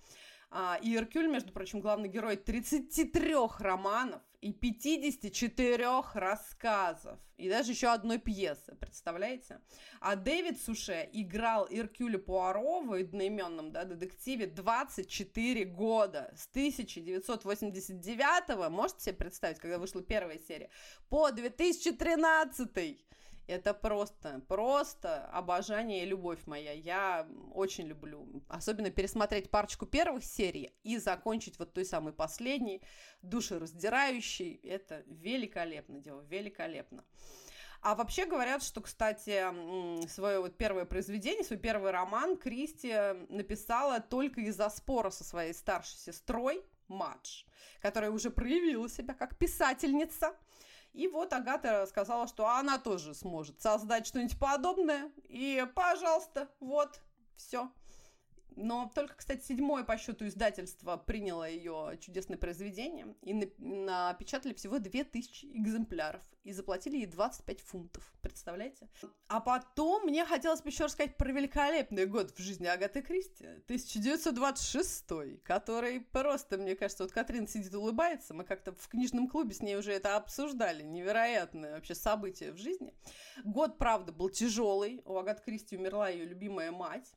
И Эркюль, между прочим, главный герой тридцати трёх романов и пятидесяти четырёх рассказов, и даже еще одной пьесы, представляете? А Дэвид Суше играл Эркюля Пуаро в одноименном, да, детективе двадцать четыре года, с тысяча девятьсот восемьдесят девятого, можете себе представить, когда вышла первая серия, по две тысячи тринадцатый. Это просто, просто обожание и любовь моя. Я очень люблю. Особенно пересмотреть парочку первых серий и закончить вот той самой последней, душераздирающей. Это великолепно, дело, великолепно. А вообще говорят, что, кстати, свое вот первое произведение, свой первый роман Кристи написала только из-за спора со своей старшей сестрой Мадж, которая уже проявила себя как писательница. И вот Агата сказала, что она тоже сможет создать что-нибудь подобное. И, пожалуйста, вот, все. Но только, кстати, седьмое по счету издательство приняло ее чудесное произведение. И напечатали всего две тысячи экземпляров. И заплатили ей двадцать пять фунтов. Представляете? А потом мне хотелось бы еще рассказать про великолепный год в жизни Агаты Кристи. тысяча девятьсот двадцать шестой. Который просто, мне кажется, вот Катрин сидит и улыбается. Мы как-то в книжном клубе с ней уже это обсуждали. Невероятное вообще событие в жизни. Год, правда, был тяжелый. У Агаты Кристи умерла ее любимая мать.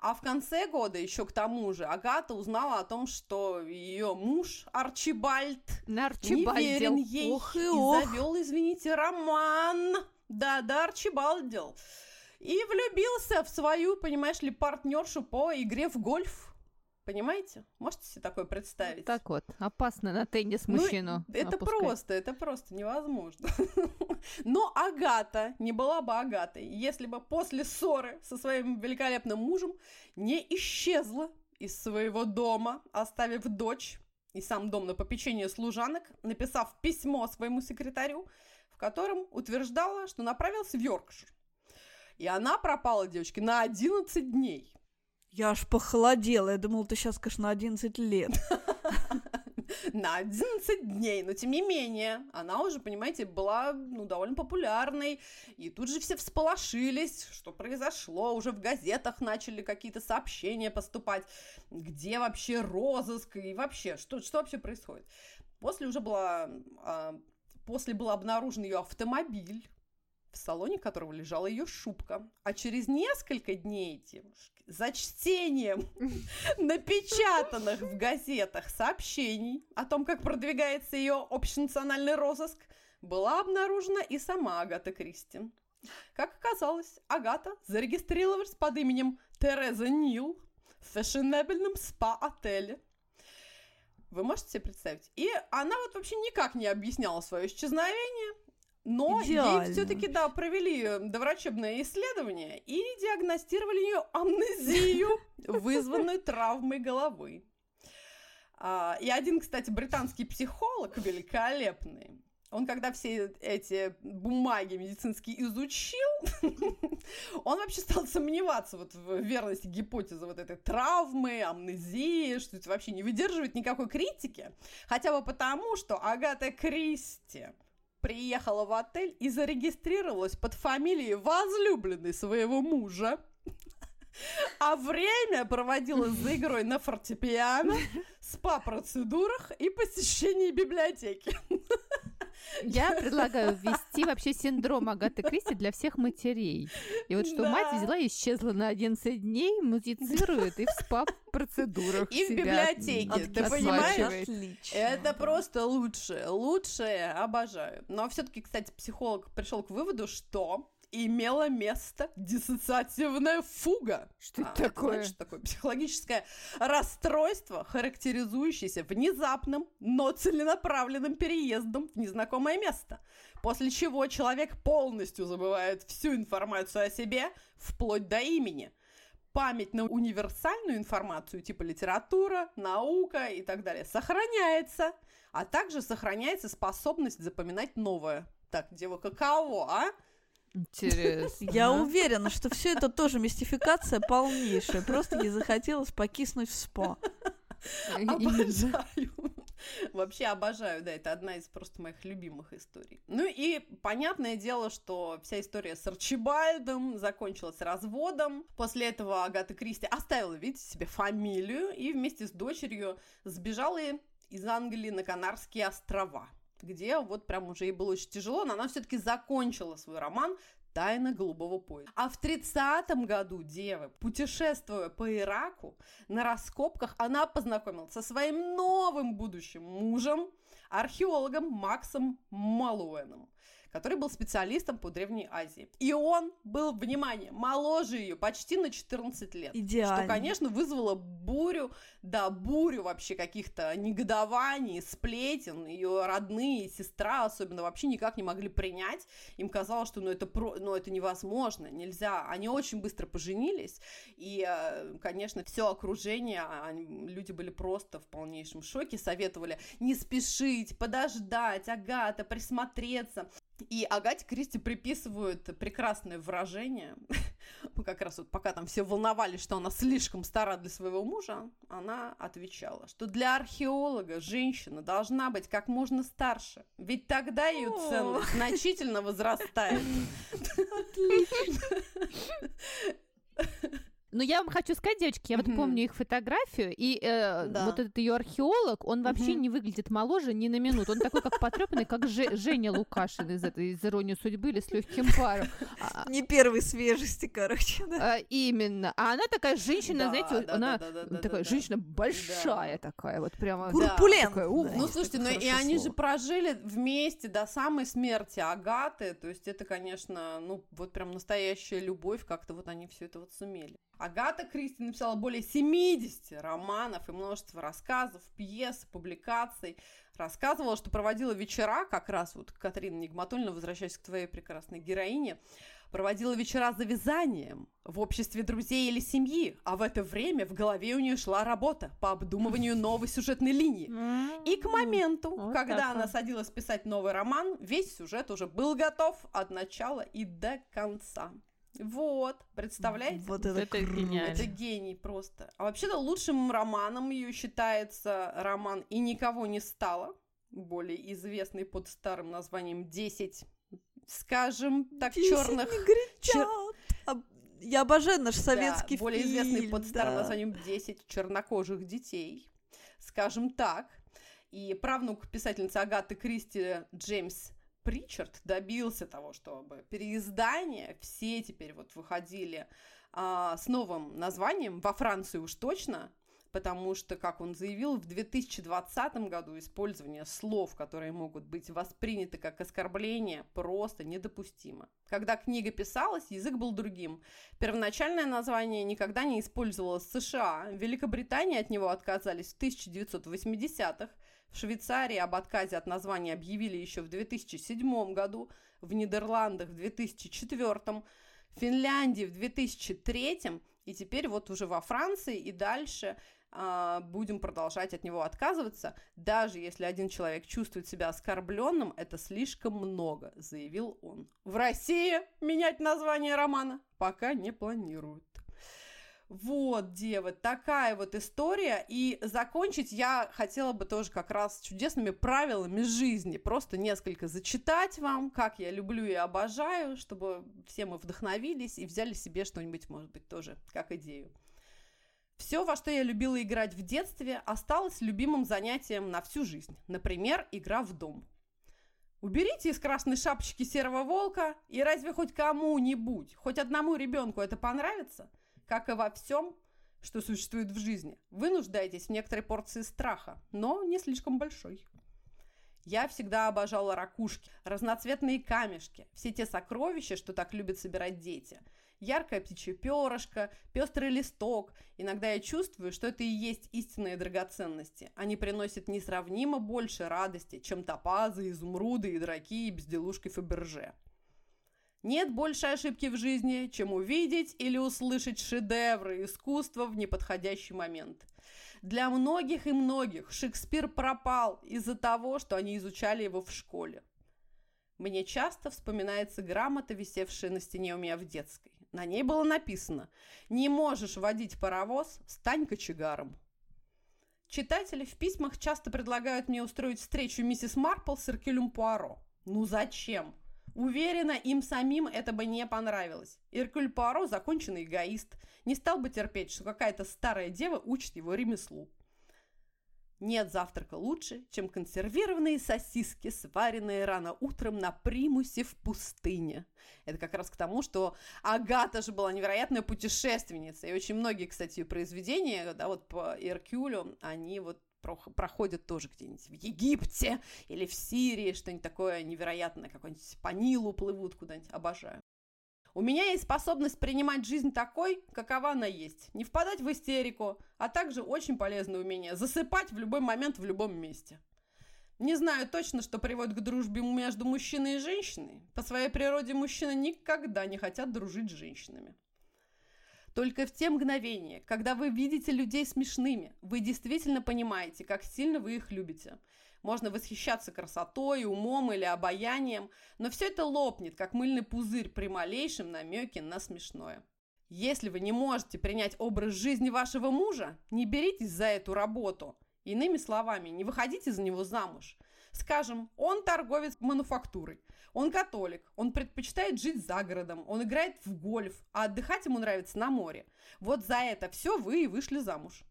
А в конце года... еще к тому же Агата узнала о том, что ее муж Арчибальд не верен ей, ох и, ох. и завел, извините, роман. Да-да, Арчибальдел. И влюбился в свою, понимаешь ли, партнершу по игре в гольф. Понимаете? Можете себе такое представить? Так вот, опасно на теннис мужчину. Ну, это опускать. просто, это просто невозможно. Но Агата не была бы Агатой, если бы после ссоры со своим великолепным мужем не исчезла из своего дома, оставив дочь и сам дом на попечение служанок, написав письмо своему секретарю, в котором утверждала, что направилась в Йоркшир. И она пропала, девочки, на одиннадцать дней. Я аж похолодела, я думала, ты сейчас, конечно, на одиннадцать лет. На одиннадцать дней, но тем не менее, она уже, понимаете, была, ну, довольно популярной, и тут же все всполошились, что произошло, уже в газетах начали какие-то сообщения поступать, где вообще розыск, и вообще, что, что вообще происходит. После уже была, а, после был обнаружен ее автомобиль, в салоне которого лежала ее шубка. А через несколько дней, девушки, за чтением напечатанных в газетах сообщений о том, как продвигается ее общенациональный розыск, была обнаружена и сама Агата Кристи. Как оказалось, Агата зарегистрировалась под именем Тереза Нил в фешенебельном спа-отеле. Вы можете себе представить? И она вот вообще никак не объясняла свое исчезновение. Но идеально. Ей все-таки, да, провели доврачебное исследование и диагностировали ее амнезию, вызванную травмой головы. А, и один, кстати, британский психолог великолепный, он когда все эти бумаги медицинские изучил, он вообще стал сомневаться вот в верности гипотезы вот этой травмы, амнезии, что это вообще не выдерживает никакой критики, хотя бы потому, что Агата Кристи приехала в отель и зарегистрировалась под фамилией возлюбленной своего мужа, а время проводила за игрой на фортепиано, спа-процедурах и посещении библиотеки. Я предлагаю ввести вообще синдром Агаты Кристи для всех матерей. И вот что да. Мать взяла и исчезла на одиннадцать дней, музицирует и в спа-процедурах и в библиотеке. От... Ты понимаешь? Отлично. Это просто лучшее, лучшее, обожаю. Но все-таки, кстати, психолог пришел к выводу, что имела место диссоциативная фуга. Что а, это такое? Это значит, такое психологическое расстройство, характеризующееся внезапным, но целенаправленным переездом в незнакомое место, после чего человек полностью забывает всю информацию о себе, вплоть до имени. Память на универсальную информацию, типа литература, наука и так далее, сохраняется, а также сохраняется способность запоминать новое. Так, девушка, каково, а? Интересно. Я уверена, что все это тоже мистификация полнейшая. Просто ей захотелось покиснуть в спа. Обожаю. Вообще обожаю, да, это одна из просто моих любимых историй. Ну и понятное дело, что вся история с Арчибальдом закончилась разводом. После этого Агата Кристи оставила, видите, себе фамилию и вместе с дочерью сбежала из Англии на Канарские острова, где вот прям уже ей было очень тяжело, но она все-таки закончила свой роман «Тайна голубого пояса». А в тридцатом году девы, путешествуя по Ираку, на раскопках она познакомилась со своим новым будущим мужем, археологом Максом Малуэном, который был специалистом по Древней Азии. И он был, внимание, моложе ее почти на четырнадцать лет. Идеально. Что, конечно, вызвало бурю, да, бурю вообще каких-то негодований, сплетен. Ее родные, сестра особенно, вообще никак не могли принять. Им казалось, что ну, это, про... ну, это невозможно, нельзя. Они очень быстро поженились. И, конечно, все окружение, люди были просто в полнейшем шоке, советовали не спешить, подождать, Агата, присмотреться. И Агате Кристи приписывают прекрасное выражение, как раз вот пока там все волновались, что она слишком стара для своего мужа, она отвечала, что для археолога женщина должна быть как можно старше, ведь тогда ее ценность значительно возрастает. Отлично. Но я вам хочу сказать, девочки, я mm-hmm. вот помню их фотографию, и э, да. вот этот ее археолог, он вообще mm-hmm. не выглядит моложе ни на минуту. Он такой, как потрепанный, как Же- Женя Лукашин из этой из «Иронии судьбы» или «С легким паром». А, не первой свежести, короче. Да. А, именно. А она такая женщина, да, знаете, да, она да, да, да, такая да, женщина да. большая да. такая, вот прямо. Пурпулент. Да. Ну, слушайте, ну и слово. Они же прожили вместе до самой смерти Агаты, то есть это, конечно, ну вот прям настоящая любовь, как-то вот они все это вот сумели. Агата Кристи написала более семьдесят романов и множество рассказов, пьес, публикаций. Рассказывала, что проводила вечера, как раз вот, Катерина Нигматульна, возвращаясь к твоей прекрасной героине, проводила вечера за вязанием в обществе друзей или семьи, а в это время в голове у нее шла работа по обдумыванию новой сюжетной линии. И к моменту, когда она садилась писать новый роман, весь сюжет уже был готов от начала и до конца. Вот, представляете? Вот это, это гениально. Это гений просто. А вообще-то лучшим романом ее считается роман «И никого не стало», более известный под старым названием «Десять», скажем так, черных... Чер... Я обожаю наш советский да, фильм. Более известный под старым да. названием «Десять чернокожих детей», скажем так. И правнук писательницы Агаты Кристи Джеймс Причард добился того, чтобы переиздания все теперь вот выходили а, с новым названием, во Франции уж точно, потому что, как он заявил, в две тысячи двадцатом году использование слов, которые могут быть восприняты как оскорбление, просто недопустимо. Когда книга писалась, язык был другим. Первоначальное название никогда не использовалось в США, в Великобритании от него отказались в тысяча девятьсот восьмидесятых, в Швейцарии об отказе от названия объявили еще в две тысячи седьмом году, в Нидерландах в две тысячи четвёртом, в Финляндии в две тысячи третьем, и теперь вот уже во Франции и дальше э, будем продолжать от него отказываться. Даже если один человек чувствует себя оскорбленным, это слишком много, заявил он. В России менять название романа пока не планируют. Вот, девы, такая вот история. И закончить я хотела бы тоже как раз чудесными правилами жизни. Просто несколько зачитать вам, как я люблю и обожаю, чтобы все мы вдохновились и взяли себе что-нибудь, может быть, тоже как идею. Все, во что я любила играть в детстве, осталось любимым занятием на всю жизнь. Например, игра в дом. Уберите из красной шапочки серого волка, и разве хоть кому-нибудь, хоть одному ребенку это понравится? Как и во всем, что существует в жизни, вы нуждаетесь в некоторой порции страха, но не слишком большой. Я всегда обожала ракушки, разноцветные камешки, все те сокровища, что так любят собирать дети. Яркое птичье перышко, пестрый листок. Иногда я чувствую, что это и есть истинные драгоценности. Они приносят несравнимо больше радости, чем топазы, изумруды, ядраки и безделушки Фаберже. Нет больше ошибки в жизни, чем увидеть или услышать шедевры искусства в неподходящий момент. Для многих и многих Шекспир пропал из-за того, что они изучали его в школе. Мне часто вспоминается грамота, висевшая на стене у меня в детской. На ней было написано: «Не можешь водить паровоз, стань кочегаром». Читатели в письмах часто предлагают мне устроить встречу миссис Марпл с Эркюлем Пуаро. Ну зачем? Уверена, им самим это бы не понравилось. Эркюль Пуаро – законченный эгоист. Не стал бы терпеть, что какая-то старая дева учит его ремеслу. Нет завтрака лучше, чем консервированные сосиски, сваренные рано утром на примусе в пустыне. Это как раз к тому, что Агата же была невероятная путешественница. И очень многие, кстати, произведения, да, вот по Эркюлю, они вот проходят тоже где-нибудь в Египте или в Сирии, что-нибудь такое невероятное, какой-нибудь по Нилу плывут куда-нибудь. Обожаю. У меня есть способность принимать жизнь такой, какова она есть, не впадать в истерику, а также очень полезное умение засыпать в любой момент в любом месте. Не знаю точно, что приводит к дружбе между мужчиной и женщиной. По своей природе мужчины никогда не хотят дружить с женщинами. Только в те мгновения, когда вы видите людей смешными, вы действительно понимаете, как сильно вы их любите. Можно восхищаться красотой, умом или обаянием, но все это лопнет, как мыльный пузырь при малейшем намеке на смешное. Если вы не можете принять образ жизни вашего мужа, не беритесь за эту работу. Иными словами, не выходите за него замуж. Скажем, он торговец мануфактурой, он католик, он предпочитает жить за городом, он играет в гольф, а отдыхать ему нравится на море. Вот за это все вы и вышли замуж.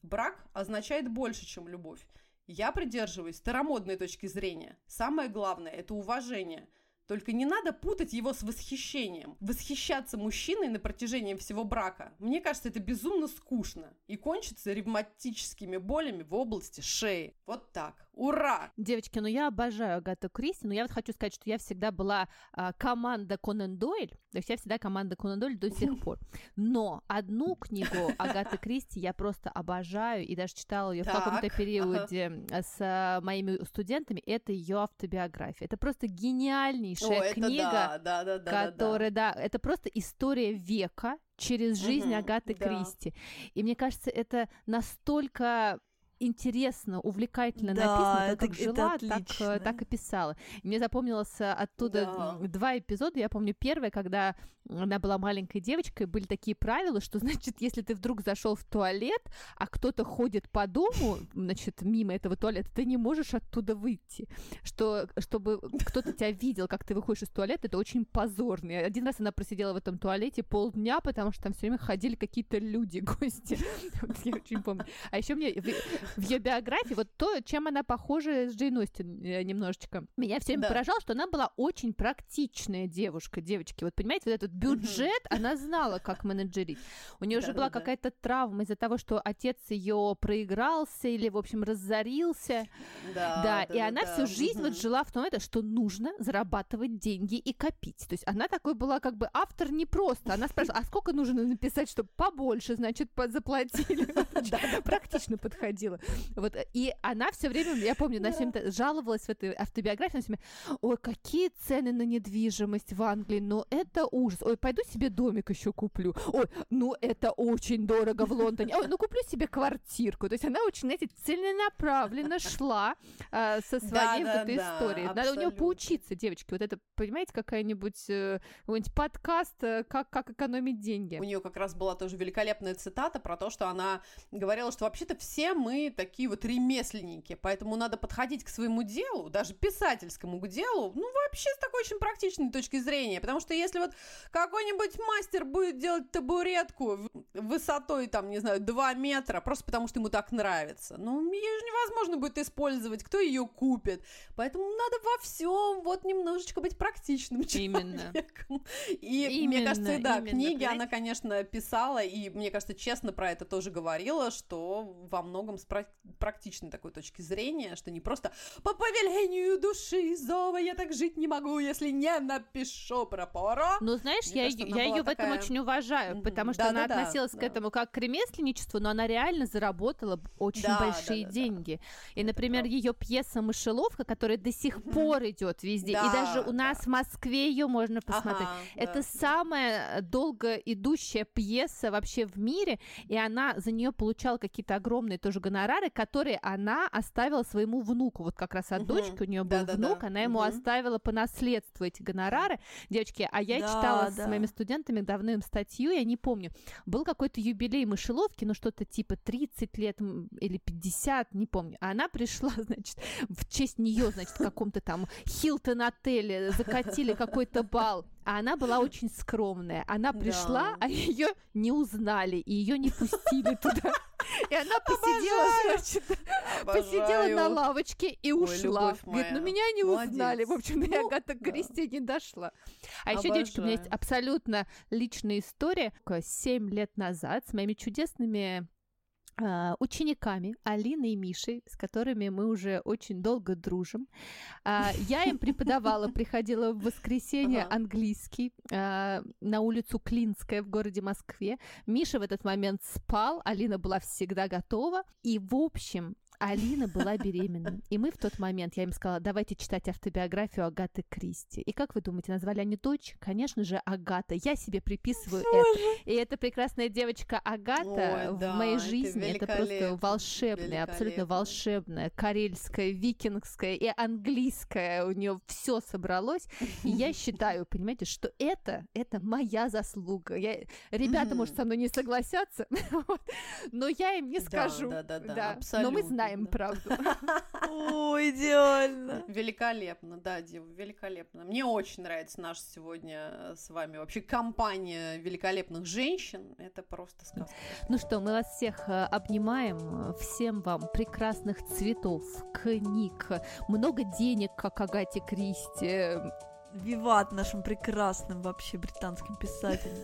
Брак означает больше, чем любовь. Я придерживаюсь старомодной точки зрения. Самое главное – это уважение. Только не надо путать его с восхищением. Восхищаться мужчиной на протяжении всего брака, мне кажется, это безумно скучно и кончится ревматическими болями в области шеи. Вот так. Ура! Девочки, ну я обожаю Агату Кристи, но я вот хочу сказать, что я всегда была а, команда Конан Дойль, то есть я всегда команда Конан Дойль до сих пор. Но одну книгу Агаты Кристи я просто обожаю и даже читала ее в каком-то периоде с моими студентами. Это ее автобиография. Это просто гениальный О, это книга, да, да, да, да, которая, да. да, это просто история века через жизнь угу, Агаты да. Кристи. И мне кажется, это настолько интересно, увлекательно да, написано, это, как жила, отлично, так, так и писала. Мне запомнился оттуда да. два эпизода. Я помню первый, когда она была маленькой девочкой, были такие правила, что, значит, если ты вдруг зашел в туалет, а кто-то ходит по дому, значит, мимо этого туалета, ты не можешь оттуда выйти. Что, чтобы кто-то тебя видел, как ты выходишь из туалета, это очень позорно. И один раз она просидела в этом туалете полдня, потому что там все время ходили какие-то люди, гости. Я очень помню. А еще мне... В ее биографии, вот то, чем она похожа с Джейн Остин немножечко. Меня все время да. поражало, что она была очень практичная девушка, девочки. Вот понимаете, вот этот бюджет, она знала, как менеджерить. У нее да, же да, была да. какая-то травма из-за того, что отец ее проигрался или, в общем, разорился. Да, да, да и да, она да. всю жизнь угу. вот жила в том, что нужно зарабатывать деньги и копить. То есть она такой была как бы автор не просто. Она спрашивала, а сколько нужно написать, чтобы побольше, значит, заплатили? Практично подходила. Вот, и она все время, я помню, она всем жаловалась в этой автобиографии, она всем, ой, какие цены на недвижимость в Англии, ну это ужас, ой, пойду себе домик еще куплю, ой, ну это очень дорого в Лондоне, ой, ну куплю себе квартирку, то есть она очень, знаете, целенаправленно шла а, со своей да, вот этой да, историей, да, надо абсолютно. У нее поучиться, девочки, вот это, понимаете, какая-нибудь, какой-нибудь подкаст, как, как экономить деньги. У нее как раз была тоже великолепная цитата про то, что она говорила, что вообще-то все мы такие вот ремесленники, поэтому надо подходить к своему делу, даже писательскому делу, ну вообще с такой очень практичной точки зрения, потому что если вот какой-нибудь мастер будет делать табуретку высотой там, не знаю, два метра, просто потому что ему так нравится, ну ее же невозможно будет использовать, кто ее купит, поэтому надо во всем вот немножечко быть практичным человеком. Именно. И именно, мне кажется, да, именно, книги понимаете? Она, конечно, писала, и мне кажется, честно про это тоже говорила, что во многом с практичной такой точки зрения, что не просто по повелению души зова я так жить не могу, если не напишу про Пуаро. Ну, знаешь, мне я, кажется, я ее такая... в этом очень уважаю, mm-hmm. потому что да, она да, относилась да, к да. этому как к ремесленничеству, но она реально заработала очень да, большие да, да, деньги. Да. И, например, ее пьеса «Мышеловка», которая до сих mm-hmm. пор идет везде, да, и даже у нас да. в Москве ее можно посмотреть. Ага, это да, самая да. долго идущая пьеса вообще в мире, и она за нее получала какие-то огромные тоже гонорары гонорары, которые она оставила своему внуку. Вот как раз от угу. дочки у нее был да, внук, да, да. она ему угу. оставила по наследству эти гонорары. Девочки, а я да, читала да. с моими студентами давным статью, я не помню, был какой-то юбилей мышеловки, ну что-то типа тридцать лет или пятьдесят, не помню. А она пришла, значит, в честь нее, значит, в каком-то там Хилтон-отеле закатили какой-то бал. А она была очень скромная. Она пришла, да. а ее не узнали, и ее не пустили туда. И она посидела, значит, посидела на лавочке и ушла. Говорит, ну меня не узнали. В общем, я Агата Кристи не дошла. А еще, девочки, у меня есть абсолютно личная история. семь лет назад с моими чудесными учениками Алиной и Мишей, с которыми мы уже очень долго дружим. Я им преподавала, приходила в воскресенье ага. английский на улицу Клинская в городе Москве. Миша в этот момент спал, Алина была всегда готова. И, в общем, Алина была беременна. И мы в тот момент, я им сказала, давайте читать автобиографию Агаты Кристи. И как вы думаете, назвали они дочь? Конечно же, Агата. Я себе приписываю это. И эта прекрасная девочка Агата Ой, в да, моей жизни, это, это просто волшебная, абсолютно волшебная, карельская, викингская и английская. У нее все собралось. И я считаю, понимаете, что это, это моя заслуга. Я... Ребята, mm-hmm. может, со мной не согласятся, но я им не скажу. Да, да, да, да. Абсолютно. Но мы знаем правду. О, идеально. Великолепно, да, Дива, великолепно. Мне очень нравится наша сегодня с вами вообще компания великолепных женщин. Это просто сказка. Ну что, мы вас всех обнимаем. Всем вам прекрасных цветов, книг, много денег, как Агате Кристи. Виват нашим прекрасным вообще британским писателям.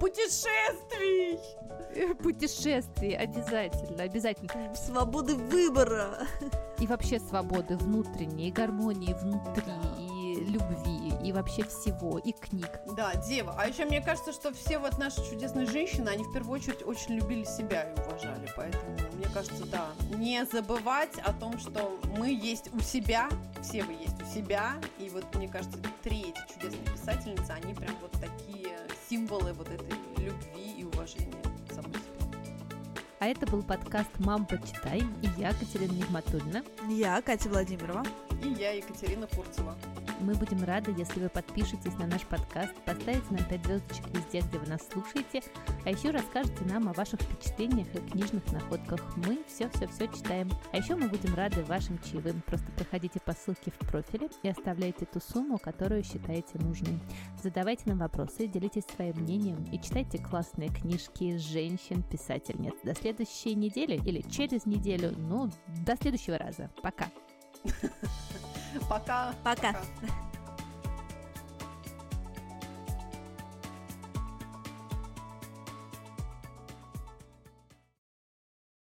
Путешествий! Путешествий, обязательно, обязательно. Свободы выбора! И вообще свободы внутренней, гармонии внутри, и любви, и вообще всего, и книг. Да, Дева, а еще мне кажется, что все вот наши чудесные женщины, они в первую очередь очень любили себя и уважали, поэтому, мне кажется, да, не забывать о том, что мы есть у себя, все вы есть у себя, и вот, мне кажется, три эти чудесные писательницы, они прям вот такие символы вот этой любви и уважения к самой себе. А это был подкаст «Мам, почитай». И я, Катерина Нигматульна. Я, Катя Владимирова. И я, Екатерина Фурцева. Мы будем рады, если вы подпишетесь на наш подкаст, поставите нам пять звездочек везде, где вы нас слушаете, а еще расскажете нам о ваших впечатлениях и книжных находках. Мы все-все-все читаем. А еще мы будем рады вашим чаевым. Просто проходите по ссылке в профиле и оставляйте ту сумму, которую считаете нужной. Задавайте нам вопросы, делитесь своим мнением и читайте классные книжки женщин-писательниц. До следующей недели или через неделю, ну, до следующего раза. Пока! Пока. Пока. Пока.